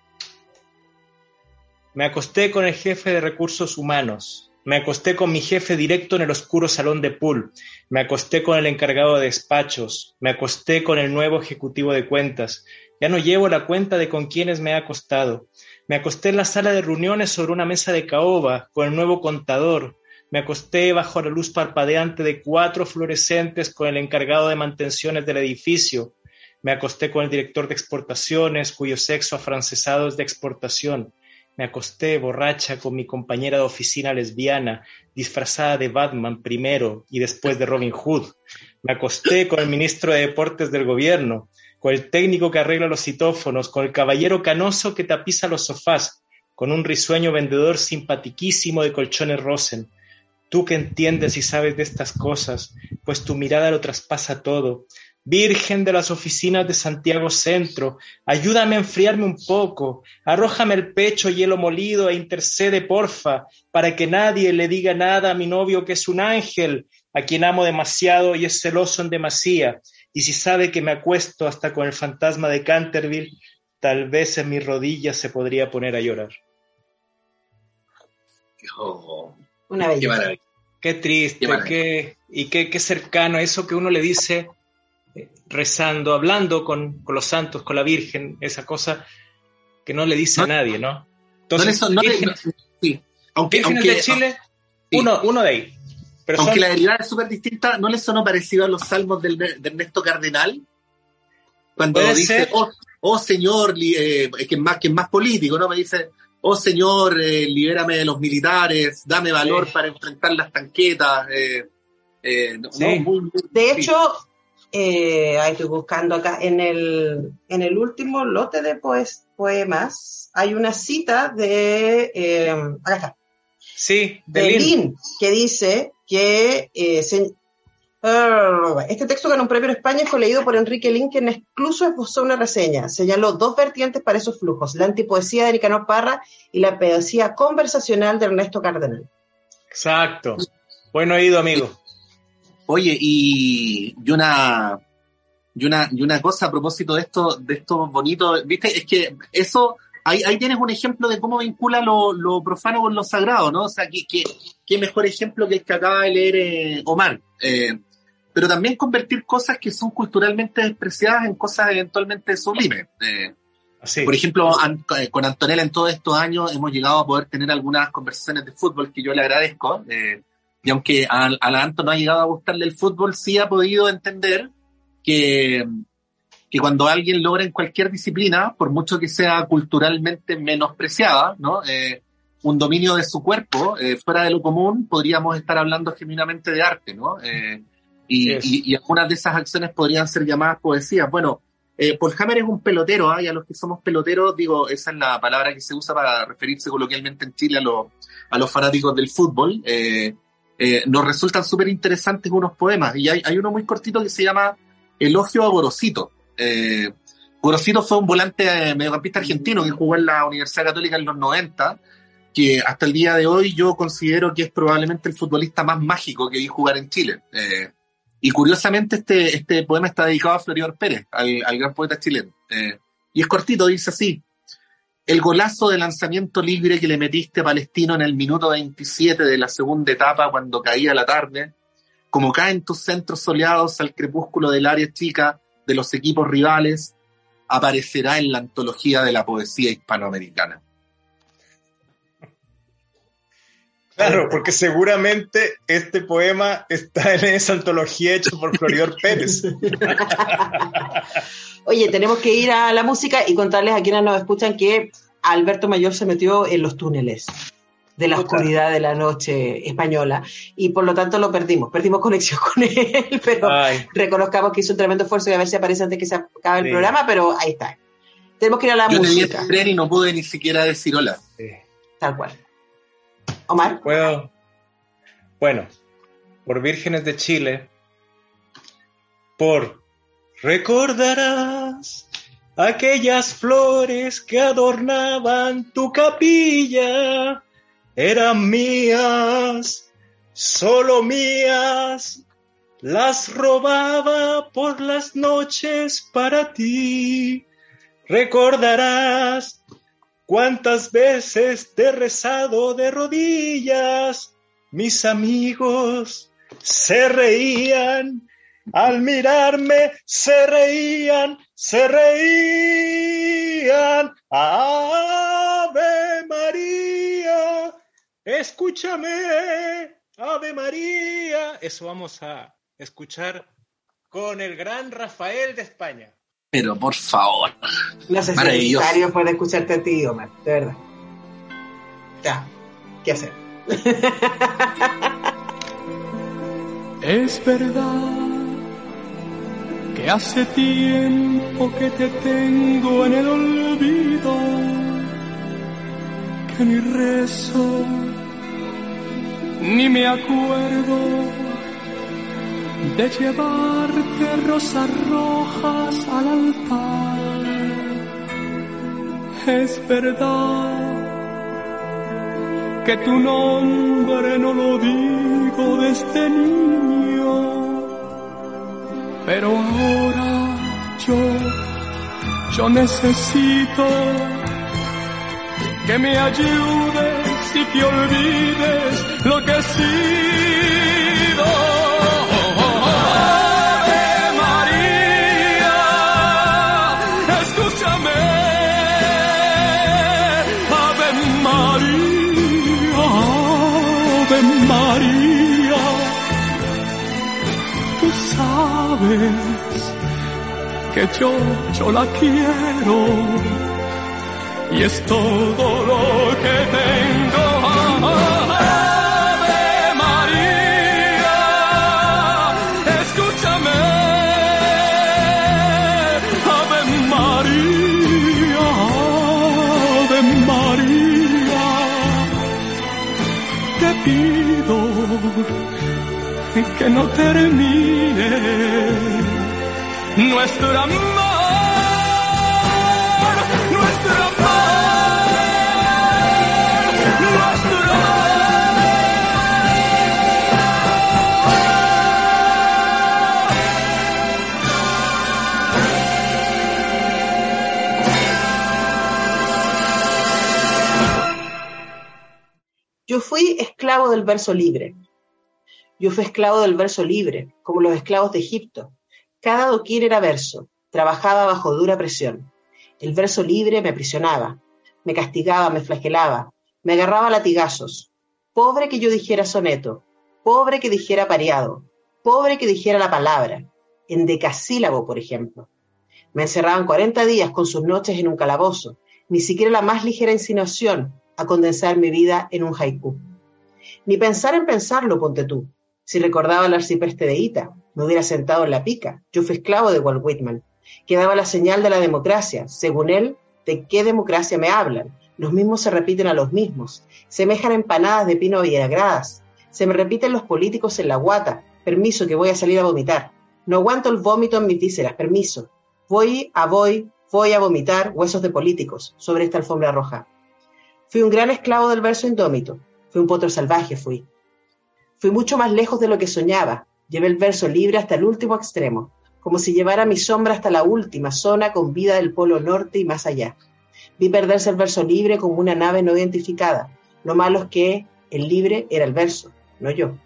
Me acosté con el jefe de recursos humanos, me acosté con mi jefe directo en el oscuro salón de pool, me acosté con el encargado de despachos, me acosté con el nuevo ejecutivo de cuentas, ya no llevo la cuenta de con quienes me he acostado. Me acosté en la sala de reuniones sobre una mesa de caoba con el nuevo contador. Me acosté bajo la luz parpadeante de 4 fluorescentes con el encargado de mantenciones del edificio. Me acosté con el director de exportaciones, cuyo sexo afrancesado es de exportación. Me acosté borracha con mi compañera de oficina lesbiana, disfrazada de Batman primero y después de Robin Hood. Me acosté con el ministro de Deportes del gobierno, con el técnico que arregla los citófonos, con el caballero canoso que tapiza los sofás, con un risueño vendedor simpatiquísimo de colchones Rosen. Tú que entiendes y sabes de estas cosas, pues tu mirada lo traspasa todo. Virgen de las oficinas de Santiago Centro, ayúdame a enfriarme un poco, arrójame el pecho hielo molido e intercede, porfa, para que nadie le diga nada a mi novio que es un ángel, a quien amo demasiado y es celoso en demasía. Y si sabe que me acuesto hasta con el fantasma de Canterville, tal vez en mis rodillas se podría poner a llorar. Oh, una belleza. Qué triste, qué cercano eso que uno le dice rezando, hablando con los santos, con la Virgen, esa cosa que no le dice a nadie, ¿no? Entonces, Vírgenes de Chile, sí, uno de ahí. Pero aunque la derivada es súper distinta, ¿no les sonó parecido a los salmos de Ernesto Cardenal? Cuando dice, oh señor, que es más político, ¿no? Me dice, oh señor, libérame de los militares, dame valor, sí, para enfrentar las tanquetas. Sí, ¿no? Muy, de hecho, ahí estoy buscando acá, en el último lote de poemas, hay una cita de, acá está. Sí, de Lin, que dice que este texto ganó un premio en España y fue leído por Enrique Lin, quien incluso esbozó una reseña. Señaló 2 vertientes para esos flujos, la antipoesía de Nicanor Parra y la poesía conversacional de Ernesto Cardenal. Exacto. Buen oído, amigo. Oye, y una cosa a propósito de estos bonitos, ¿viste? Es que eso... Ahí tienes un ejemplo de cómo vincula lo profano con lo sagrado, ¿no? O sea, qué mejor ejemplo que el que acaba de leer Omar. Pero también convertir cosas que son culturalmente despreciadas en cosas eventualmente sublimes. Por ejemplo, con Antonella en todos estos años hemos llegado a poder tener algunas conversaciones de fútbol que yo le agradezco. Y aunque a la Anto no ha llegado a gustarle el fútbol, sí ha podido entender que cuando alguien logra en cualquier disciplina, por mucho que sea culturalmente menospreciada, ¿no? Un dominio de su cuerpo fuera de lo común, podríamos estar hablando genuinamente de arte, ¿no? Y algunas de esas acciones podrían ser llamadas poesías. Bueno, Paul Hammer es un pelotero, ¿eh? Y a los que somos peloteros, digo, esa es la palabra que se usa para referirse coloquialmente en Chile a los fanáticos del fútbol. Nos resultan súper interesantes unos poemas, y hay uno muy cortito que se llama Elogio a Gorosito. Gorosito fue un volante mediocampista argentino que jugó en la Universidad Católica en los 90, que hasta el día de hoy yo considero que es probablemente el futbolista más mágico que vi jugar en Chile, y curiosamente este poema está dedicado a Floridor Pérez, al gran poeta chileno, y es cortito, dice así: el golazo de lanzamiento libre que le metiste a Palestino en el minuto 27 de la segunda etapa, cuando caía la tarde, como caen tus centros soleados al crepúsculo del área chica de los equipos rivales, aparecerá en la antología de la poesía hispanoamericana. Claro, porque seguramente este poema está en esa antología hecha por Floridor Pérez. Oye, tenemos que ir a la música y contarles a quienes nos escuchan que Alberto Mayor se metió en los túneles de la oscuridad de la noche española y por lo tanto lo perdimos conexión con él, pero reconozcamos que hizo un tremendo esfuerzo y a ver si aparece antes que se acabe el programa, pero ahí está. Tenemos que ir a la música. Yo tenía que y no pude ni siquiera decir hola. Sí. Tal cual. Omar. Bueno, por Vírgenes de Chile, por recordarás aquellas flores que adornaban tu capilla, eran mías, solo mías, las robaba por las noches para ti, recordarás cuántas veces te he rezado de rodillas, mis amigos se reían, al mirarme se reían, Ave María, escúchame, Ave María. Eso vamos a escuchar con el gran Rafael de España. Pero por favor, no sé si es necesario poder escucharte a ti, Omar, de verdad. Ya, ¿qué hacer? Es verdad que hace tiempo que te tengo en el olvido, que ni rezo, ni me acuerdo de llevarte rosas rojas al altar. Es verdad que tu nombre no lo digo desde niño, pero ahora yo necesito que me ayudes y que olvides lo que he sido. María, tú sabes que yo la quiero y es todo lo que tengo. Ave María, escúchame. Ave María, Ave María, te pido que no termine nuestro amor. Yo fui esclavo del verso libre. Yo fui esclavo del verso libre, como los esclavos de Egipto. Cada doquier era verso, trabajaba bajo dura presión. El verso libre me aprisionaba, me castigaba, me flagelaba, me agarraba a latigazos. Pobre que yo dijera soneto, pobre que dijera pareado, pobre que dijera la palabra, en decasílabo, por ejemplo. Me encerraban 40 días con sus noches en un calabozo, ni siquiera la más ligera insinuación a condensar mi vida en un haiku. Ni pensar en pensarlo, ponte tú. Si recordaba el arcipreste de Ita, me hubiera sentado en la pica. Yo fui esclavo de Walt Whitman, que daba la señal de la democracia. Según él, ¿de qué democracia me hablan? Los mismos se repiten a los mismos. Semejan empanadas de pino villagradas. Se me repiten los políticos en la guata. Permiso, que voy a salir a vomitar. No aguanto el vómito en mis vísceras. Permiso. Voy a vomitar huesos de políticos sobre esta alfombra roja. Fui un gran esclavo del verso indómito. Fui un potro salvaje, fui. Fui mucho más lejos de lo que soñaba. Llevé el verso libre hasta el último extremo, como si llevara mi sombra hasta la última zona con vida del polo norte y más allá. Vi perderse el verso libre como una nave no identificada. Lo malo es que el libre era el verso, no yo.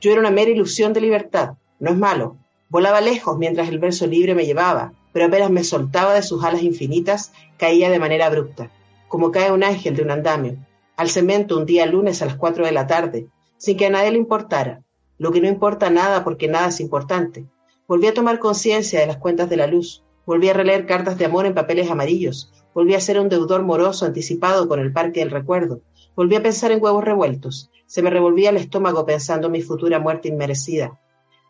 Yo era una mera ilusión de libertad, no es malo. Volaba lejos mientras el verso libre me llevaba, pero apenas me soltaba de sus alas infinitas, caía de manera abrupta, como cae un ángel de un andamio, al cemento un día lunes a las 4 de la tarde, sin que a nadie le importara. Lo que no importa nada, porque nada es importante. Volví a tomar conciencia de las cuentas de la luz, volví a releer cartas de amor en papeles amarillos, volví a ser un deudor moroso anticipado con el parque del recuerdo, volví a pensar en huevos revueltos, se me revolvía el estómago pensando en mi futura muerte inmerecida.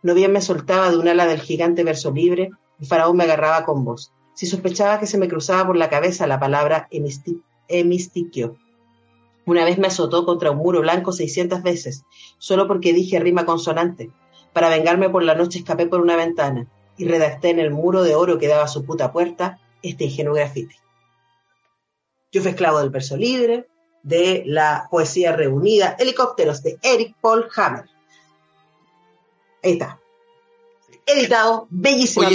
No bien me soltaba de un ala del gigante verso libre, el faraón me agarraba con voz, si sospechaba que se me cruzaba por la cabeza la palabra hemistiquio. Una vez me azotó contra un muro blanco 600 veces, solo porque dije rima consonante. Para vengarme por la noche escapé por una ventana y redacté en el muro de oro que daba a su puta puerta este ingenuo grafiti. Yo fui esclavo del verso libre, de la poesía reunida, Helicópteros, de Eric Paul Hammer. Ahí está. Editado, bellísimo,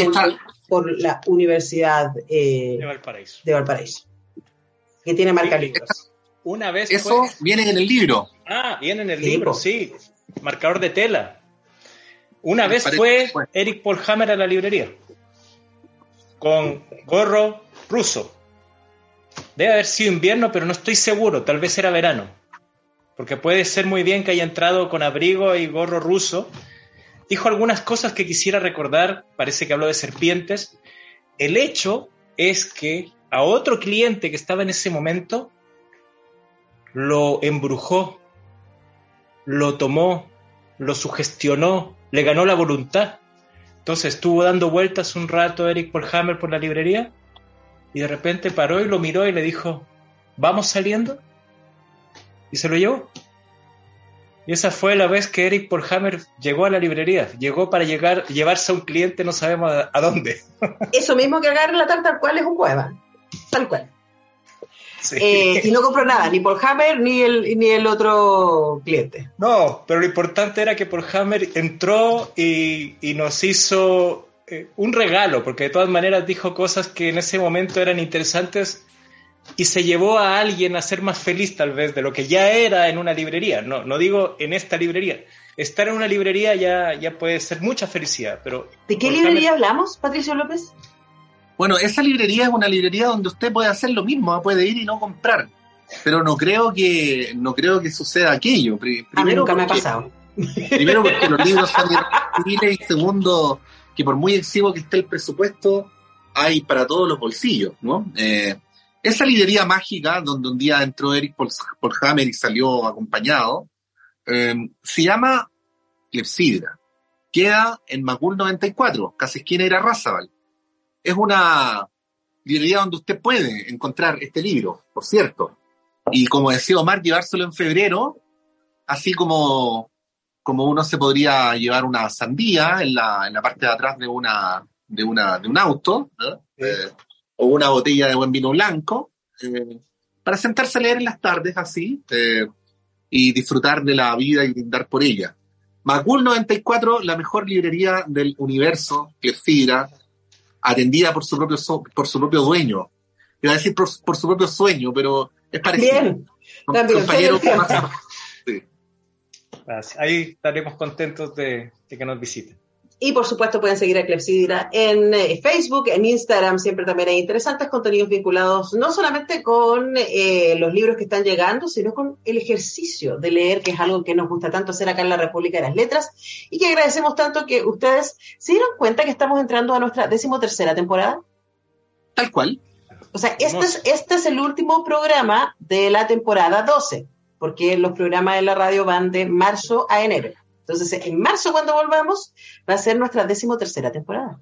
por la Universidad de Valparaíso. Que tiene marca libros. Una vez eso viene en el libro. Ah, viene en el libro, sí. Marcador de tela. Una vez fue Eric Paul Hammer a la librería. Con gorro ruso. Debe haber sido invierno, pero no estoy seguro. Tal vez era verano. Porque puede ser muy bien que haya entrado con abrigo y gorro ruso. Dijo algunas cosas que quisiera recordar. Parece que habló de serpientes. El hecho es que a otro cliente que estaba en ese momento lo embrujó, lo tomó, lo sugestionó, le ganó la voluntad. Entonces estuvo dando vueltas un rato Eric Paul Hammer por la librería y de repente paró y lo miró y le dijo: ¿vamos saliendo? Y se lo llevó. Y esa fue la vez que Eric Paul Hammer llegó a la librería. Llegó para llevarse a un cliente, no sabemos a dónde. Eso mismo que agarra la tarta, tal cual, es un cueva. Tal cual. Sí. Y no compró nada, ni Paul Hammer ni el otro cliente. No, pero lo importante era que Paul Hammer entró y nos hizo un regalo, porque de todas maneras dijo cosas que en ese momento eran interesantes y se llevó a alguien a ser más feliz tal vez de lo que ya era en una librería. No digo en esta librería. Estar en una librería ya puede ser mucha felicidad. Pero ¿de qué librería hablamos, Patricio López? Bueno, esa librería es una librería donde usted puede hacer lo mismo, puede ir y no comprar. Pero no creo que suceda aquello. A mí nunca me ha pasado. Primero porque los libros son irreductibles y segundo que por muy exiguo que esté el presupuesto, hay para todos los bolsillos, ¿no? Esa librería mágica donde un día entró Eric Paul Hammer y salió acompañado, se llama Clepsidra. Queda en Macul 94, casi esquina era Razabal. Es una librería donde usted puede encontrar este libro, por cierto. Y como decía Omar, llevárselo en febrero, así como uno se podría llevar una sandía en la parte de atrás de un auto, ¿no? O una botella de buen vino blanco, para sentarse a leer en las tardes así, y disfrutar de la vida y brindar por ella. Macul 94, la mejor librería del universo, Clepsidra, atendida por su propio dueño. Iba a decir por su propio sueño, pero es parecido. Bien, compañero. Sí. Ahí estaremos contentos de que nos visiten. Y por supuesto pueden seguir a Clepsidra en Facebook, en Instagram. Siempre también hay interesantes contenidos vinculados no solamente con los libros que están llegando, sino con el ejercicio de leer, que es algo que nos gusta tanto hacer acá en la República de las Letras, y que agradecemos tanto que ustedes se dieron cuenta que estamos entrando a nuestra 13ª temporada. Tal cual. O sea, este es el último programa de la temporada 12, porque los programas de la radio van de marzo a enero. Entonces, en marzo, cuando volvamos, va a ser nuestra 13ª temporada.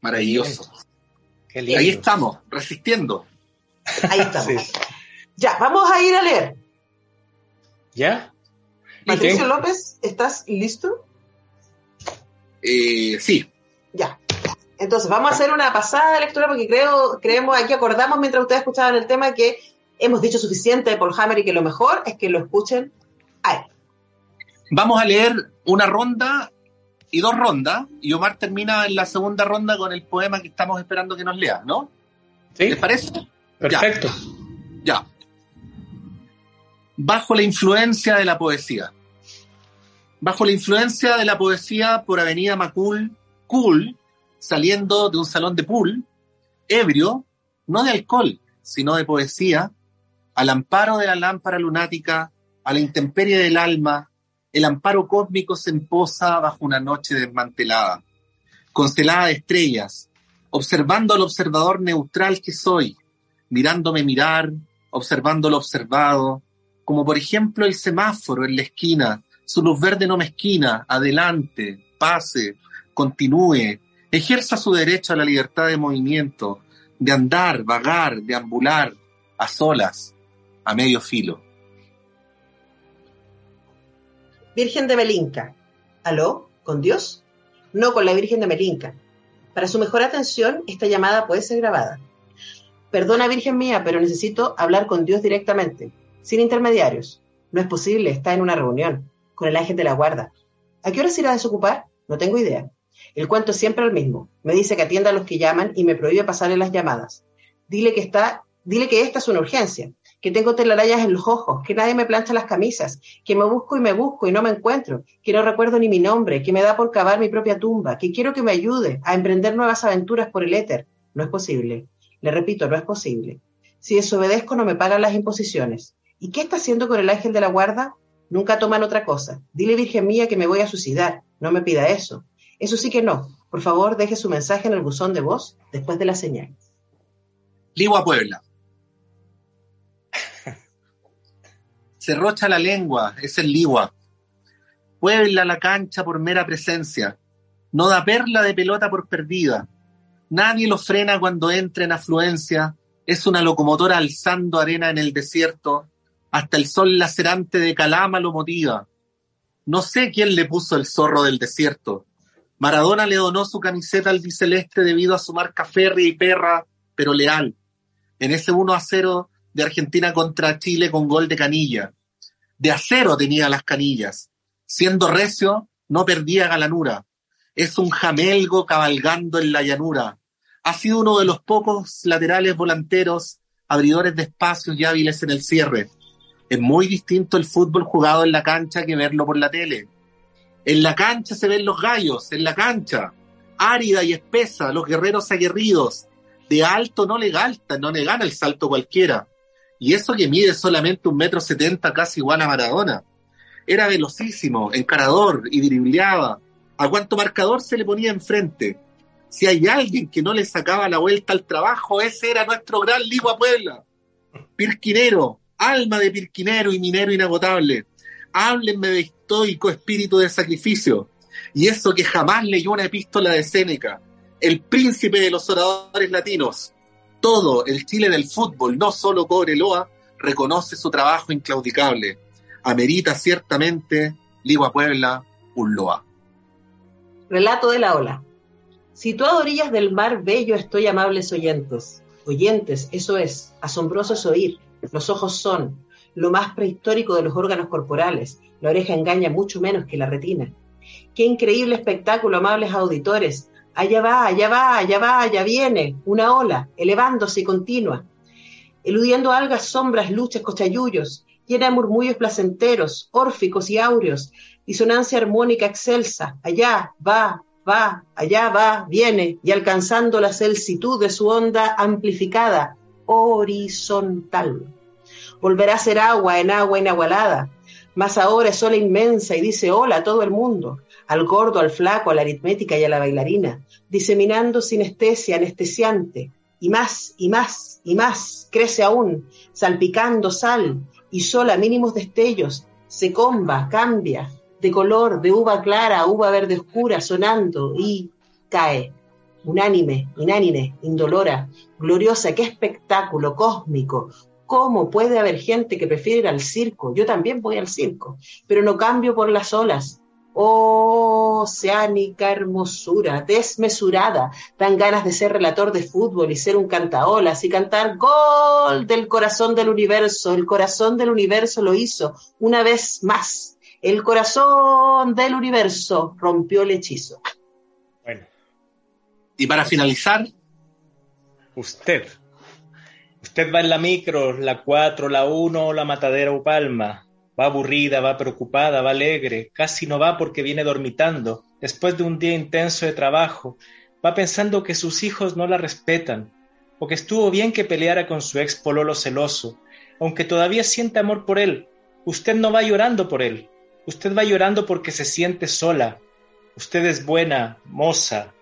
Maravilloso. Qué lindo. Ahí estamos, resistiendo. Ahí estamos. Sí. Ya, vamos a ir a leer. ¿Ya? Patricio López, ¿estás listo? Sí. Ya. Entonces, vamos a hacer una pasada de lectura, porque creemos, aquí acordamos mientras ustedes escuchaban el tema, que hemos dicho suficiente de Paul Hammer y que lo mejor es que lo escuchen a él. Vamos a leer una ronda y dos rondas, y Omar termina en la segunda ronda con el poema que estamos esperando que nos lea, ¿no? ¿Sí? ¿Les parece? Perfecto. Ya. Bajo la influencia de la poesía. Bajo la influencia de la poesía por Avenida Macul, saliendo de un salón de pool, ebrio, no de alcohol, sino de poesía, al amparo de la lámpara lunática, a la intemperie del alma, el amparo cósmico se emposa bajo una noche desmantelada, constelada de estrellas, observando al observador neutral que soy, mirándome mirar, observando lo observado, como por ejemplo el semáforo en la esquina, su luz verde no mezquina, adelante, pase, continúe, ejerza su derecho a la libertad de movimiento, de andar, vagar, deambular, a solas, a medio filo. Virgen de Melinca. ¿Aló? ¿Con Dios? No, con la Virgen de Melinca. Para su mejor atención, esta llamada puede ser grabada. Perdona, Virgen mía, pero necesito hablar con Dios directamente, sin intermediarios. No es posible, está en una reunión, con el ángel de la guarda. ¿A qué hora se irá a desocupar? No tengo idea. El cuento es siempre el mismo. Me dice que atienda a los que llaman y me prohíbe pasarle las llamadas. Dile que esta es una urgencia, que tengo telarayas en los ojos, que nadie me plancha las camisas, que me busco y no me encuentro, que no recuerdo ni mi nombre, que me da por cavar mi propia tumba, que quiero que me ayude a emprender nuevas aventuras por el éter. No es posible. Le repito, no es posible. Si desobedezco no me pagan las imposiciones. ¿Y qué está haciendo con el ángel de la guarda? Nunca toman otra cosa. Dile, Virgen mía, que me voy a suicidar. No me pida eso. Eso sí que no. Por favor, deje su mensaje en el buzón de voz después de la señal. Ligua Puebla. Se rocha la lengua, es el ligua. Puebla la cancha por mera presencia. No da perla de pelota por perdida. Nadie lo frena cuando entra en afluencia. Es una locomotora alzando arena en el desierto. Hasta el sol lacerante de Calama lo motiva. No sé quién le puso el zorro del desierto. Maradona le donó su camiseta al biceleste debido a su marca férrea y perra, pero leal. En ese 1-0 de Argentina contra Chile con gol de Canilla. De acero tenía las canillas. Siendo recio, no perdía galanura. Es un jamelgo cabalgando en la llanura. Ha sido uno de los pocos laterales volanteros, abridores de espacios y hábiles en el cierre. Es muy distinto el fútbol jugado en la cancha que verlo por la tele. En la cancha se ven los gallos, en la cancha. Árida y espesa, los guerreros aguerridos. De alto no le gana el salto cualquiera. Y eso que mide solamente 1,70 m, casi igual a Maradona. Era velocísimo, encarador y dribleaba. A cuanto marcador se le ponía enfrente. Si hay alguien que no le sacaba la vuelta al trabajo, ese era nuestro gran Ligua Puebla. Pirquinero, alma de pirquinero y minero inagotable. Háblenme de estoico espíritu de sacrificio. Y eso que jamás leyó una epístola de Séneca. El príncipe de los oradores latinos. Todo el Chile del fútbol, no solo Cobreloa, reconoce su trabajo inclaudicable. Amerita ciertamente, Ligua Puebla, un loa. Relato de la ola. Situado a orillas del mar bello estoy, amables oyentes. Oyentes, eso es, asombroso es oír. Los ojos son lo más prehistórico de los órganos corporales. La oreja engaña mucho menos que la retina. ¡Qué increíble espectáculo, amables auditores! Allá va, allá va, allá va, allá viene, una ola, elevándose y continua, eludiendo algas, sombras, luches, cochayullos, llena de murmullos placenteros, órficos y áureos, disonancia armónica excelsa, allá va, allá va, viene, y alcanzando la celsitud de su onda amplificada, horizontal. Volverá a ser agua en agua inagualada, mas ahora es ola inmensa y dice hola a todo el mundo, al gordo, al flaco, a la aritmética y a la bailarina, diseminando sinestesia, anestesiante, y más, crece aún, salpicando sal y sol a mínimos destellos, se comba, cambia, de color, de uva clara a uva verde oscura, sonando, y cae, unánime, inánime, indolora, gloriosa, qué espectáculo cósmico. ¿Cómo puede haber gente que prefiere ir al circo? Yo también voy al circo, pero no cambio por las olas. Oh, oceánica hermosura, desmesurada, dan ganas de ser relator de fútbol y ser un cantaolas y cantar gol del corazón del universo. El corazón del universo lo hizo una vez más. El corazón del universo rompió el hechizo. Bueno. Y para finalizar, usted Usted va en la micro, la 4, la 1, la Matadera o Palma. Va aburrida, va preocupada, va alegre, casi no va porque viene dormitando. Después de un día intenso de trabajo, va pensando que sus hijos no la respetan, o que estuvo bien que peleara con su ex pololo celoso, aunque todavía siente amor por él. Usted no va llorando por él, usted va llorando porque se siente sola. Usted es buena, moza,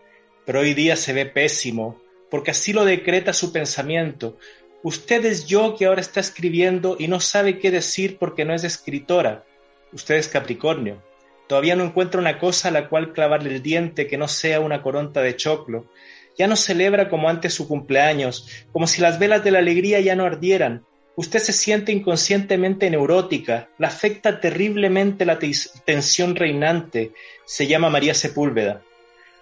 pero hoy día se ve pésimo, porque así lo decreta su pensamiento. Usted es yo que ahora está escribiendo y no sabe qué decir porque no es escritora. Usted es Capricornio. Todavía no encuentra una cosa a la cual clavarle el diente que no sea una coronta de choclo. Ya no celebra como antes su cumpleaños, como si las velas de la alegría ya no ardieran. Usted se siente inconscientemente neurótica, la afecta terriblemente la tensión reinante. Se llama María Sepúlveda.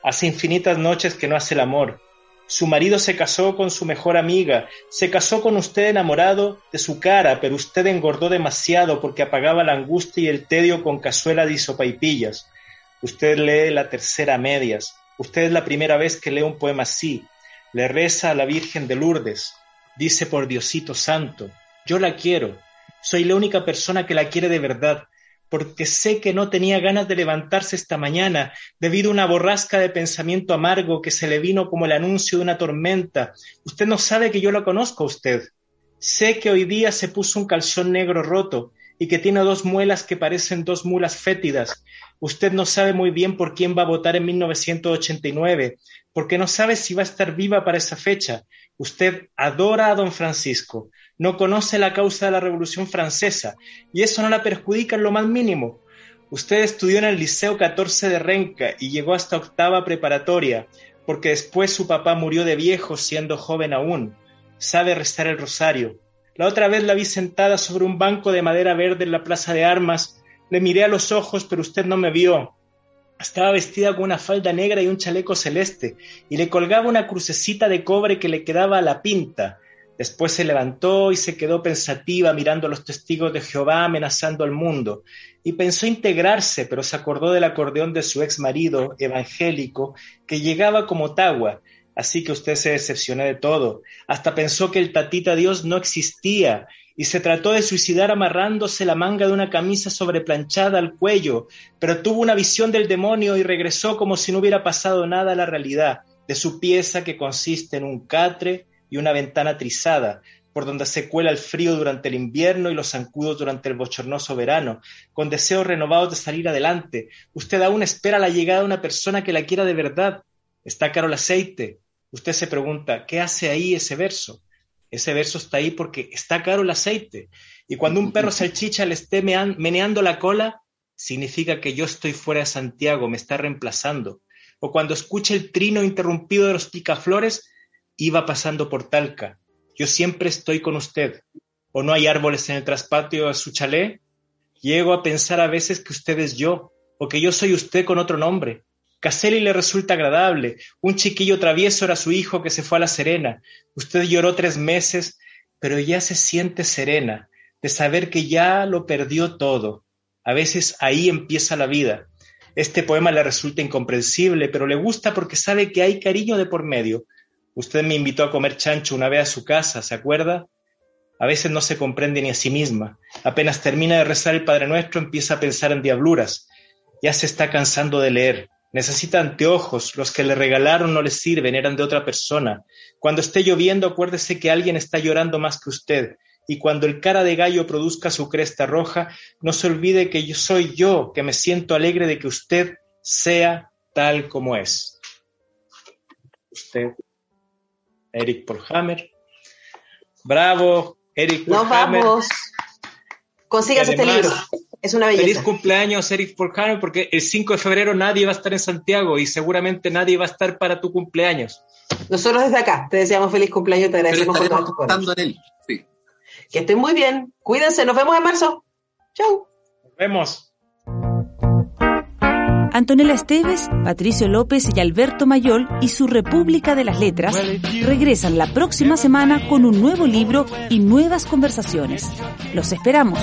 Hace infinitas noches que no hace el amor. Su marido se casó con su mejor amiga, se casó con usted enamorado de su cara, pero usted engordó demasiado porque apagaba la angustia y el tedio con cazuela de sopaipillas. Usted lee la tercera a medias, usted es la primera vez que lee un poema así, le reza a la Virgen de Lourdes, dice por Diosito Santo, yo la quiero, soy la única persona que la quiere de verdad, porque sé que no tenía ganas de levantarse esta mañana debido a una borrasca de pensamiento amargo que se le vino como el anuncio de una tormenta. Usted no sabe que yo la conozco a usted. Sé que hoy día se puso un calzón negro roto y que tiene dos muelas que parecen dos mulas fétidas. Usted no sabe muy bien por quién va a votar en 1989, porque no sabe si va a estar viva para esa fecha. Usted adora a don Francisco, no conoce la causa de la Revolución Francesa, y eso no la perjudica en lo más mínimo. Usted estudió en el Liceo 14 de Renca y llegó hasta octava preparatoria, porque después su papá murió de viejo siendo joven aún. Sabe rezar el rosario. La otra vez la vi sentada sobre un banco de madera verde en la Plaza de Armas. Le miré a los ojos, pero usted no me vio. Estaba vestida con una falda negra y un chaleco celeste, y le colgaba una crucecita de cobre que le quedaba a la pinta. Después se levantó y se quedó pensativa mirando a los testigos de Jehová amenazando al mundo, y pensó integrarse, pero se acordó del acordeón de su ex marido evangélico que llegaba como tagua, así que usted se decepcionó de todo, hasta pensó que el tatita Dios no existía, y se trató de suicidar amarrándose la manga de una camisa sobreplanchada al cuello, pero tuvo una visión del demonio y regresó como si no hubiera pasado nada a la realidad de su pieza que consiste en un catre y una ventana trizada, por donde se cuela el frío durante el invierno y los zancudos durante el bochornoso verano, con deseos renovados de salir adelante. Usted aún espera la llegada de una persona que la quiera de verdad. Está caro el aceite. Usted se pregunta, ¿qué hace ahí ese verso? Ese verso está ahí porque está caro el aceite. Y cuando un perro salchicha le esté meneando la cola, significa que yo estoy fuera de Santiago, me está reemplazando. O cuando escuche el trino interrumpido de los picaflores, iba pasando por Talca. Yo siempre estoy con usted. ¿O no hay árboles en el traspatio de su chalet? Llego a pensar a veces que usted es yo, o que yo soy usted con otro nombre. Caselli le resulta agradable, un chiquillo travieso era su hijo que se fue a La Serena. Usted lloró 3 meses, pero ya se siente serena, de saber que ya lo perdió todo. A veces ahí empieza la vida. Este poema le resulta incomprensible, pero le gusta porque sabe que hay cariño de por medio. Usted me invitó a comer chancho una vez a su casa, ¿se acuerda? A veces no se comprende ni a sí misma. Apenas termina de rezar el Padre Nuestro, empieza a pensar en diabluras. Ya se está cansando de leer. Necesita anteojos, los que le regalaron no le sirven, eran de otra persona. Cuando esté lloviendo, acuérdese que alguien está llorando más que usted. Y cuando el cara de gallo produzca su cresta roja, no se olvide que yo soy yo, que me siento alegre de que usted sea tal como es. Usted, Eric Polhammer. Bravo, Eric Polhammer. Nos vamos. Consígase este libro. Es una belleza. Feliz cumpleaños, Eric Polhammer, porque el 5 de febrero nadie va a estar en Santiago y seguramente nadie va a estar para tu cumpleaños. Nosotros desde acá te deseamos feliz cumpleaños y te agradecemos por todo tu corazón. Sí. Que estén muy bien. Cuídense. Nos vemos en marzo. Chau. Nos vemos. Antonella Esteves, Patricio López y Alberto Mayol y su República de las Letras regresan la próxima semana con un nuevo libro y nuevas conversaciones. Los esperamos.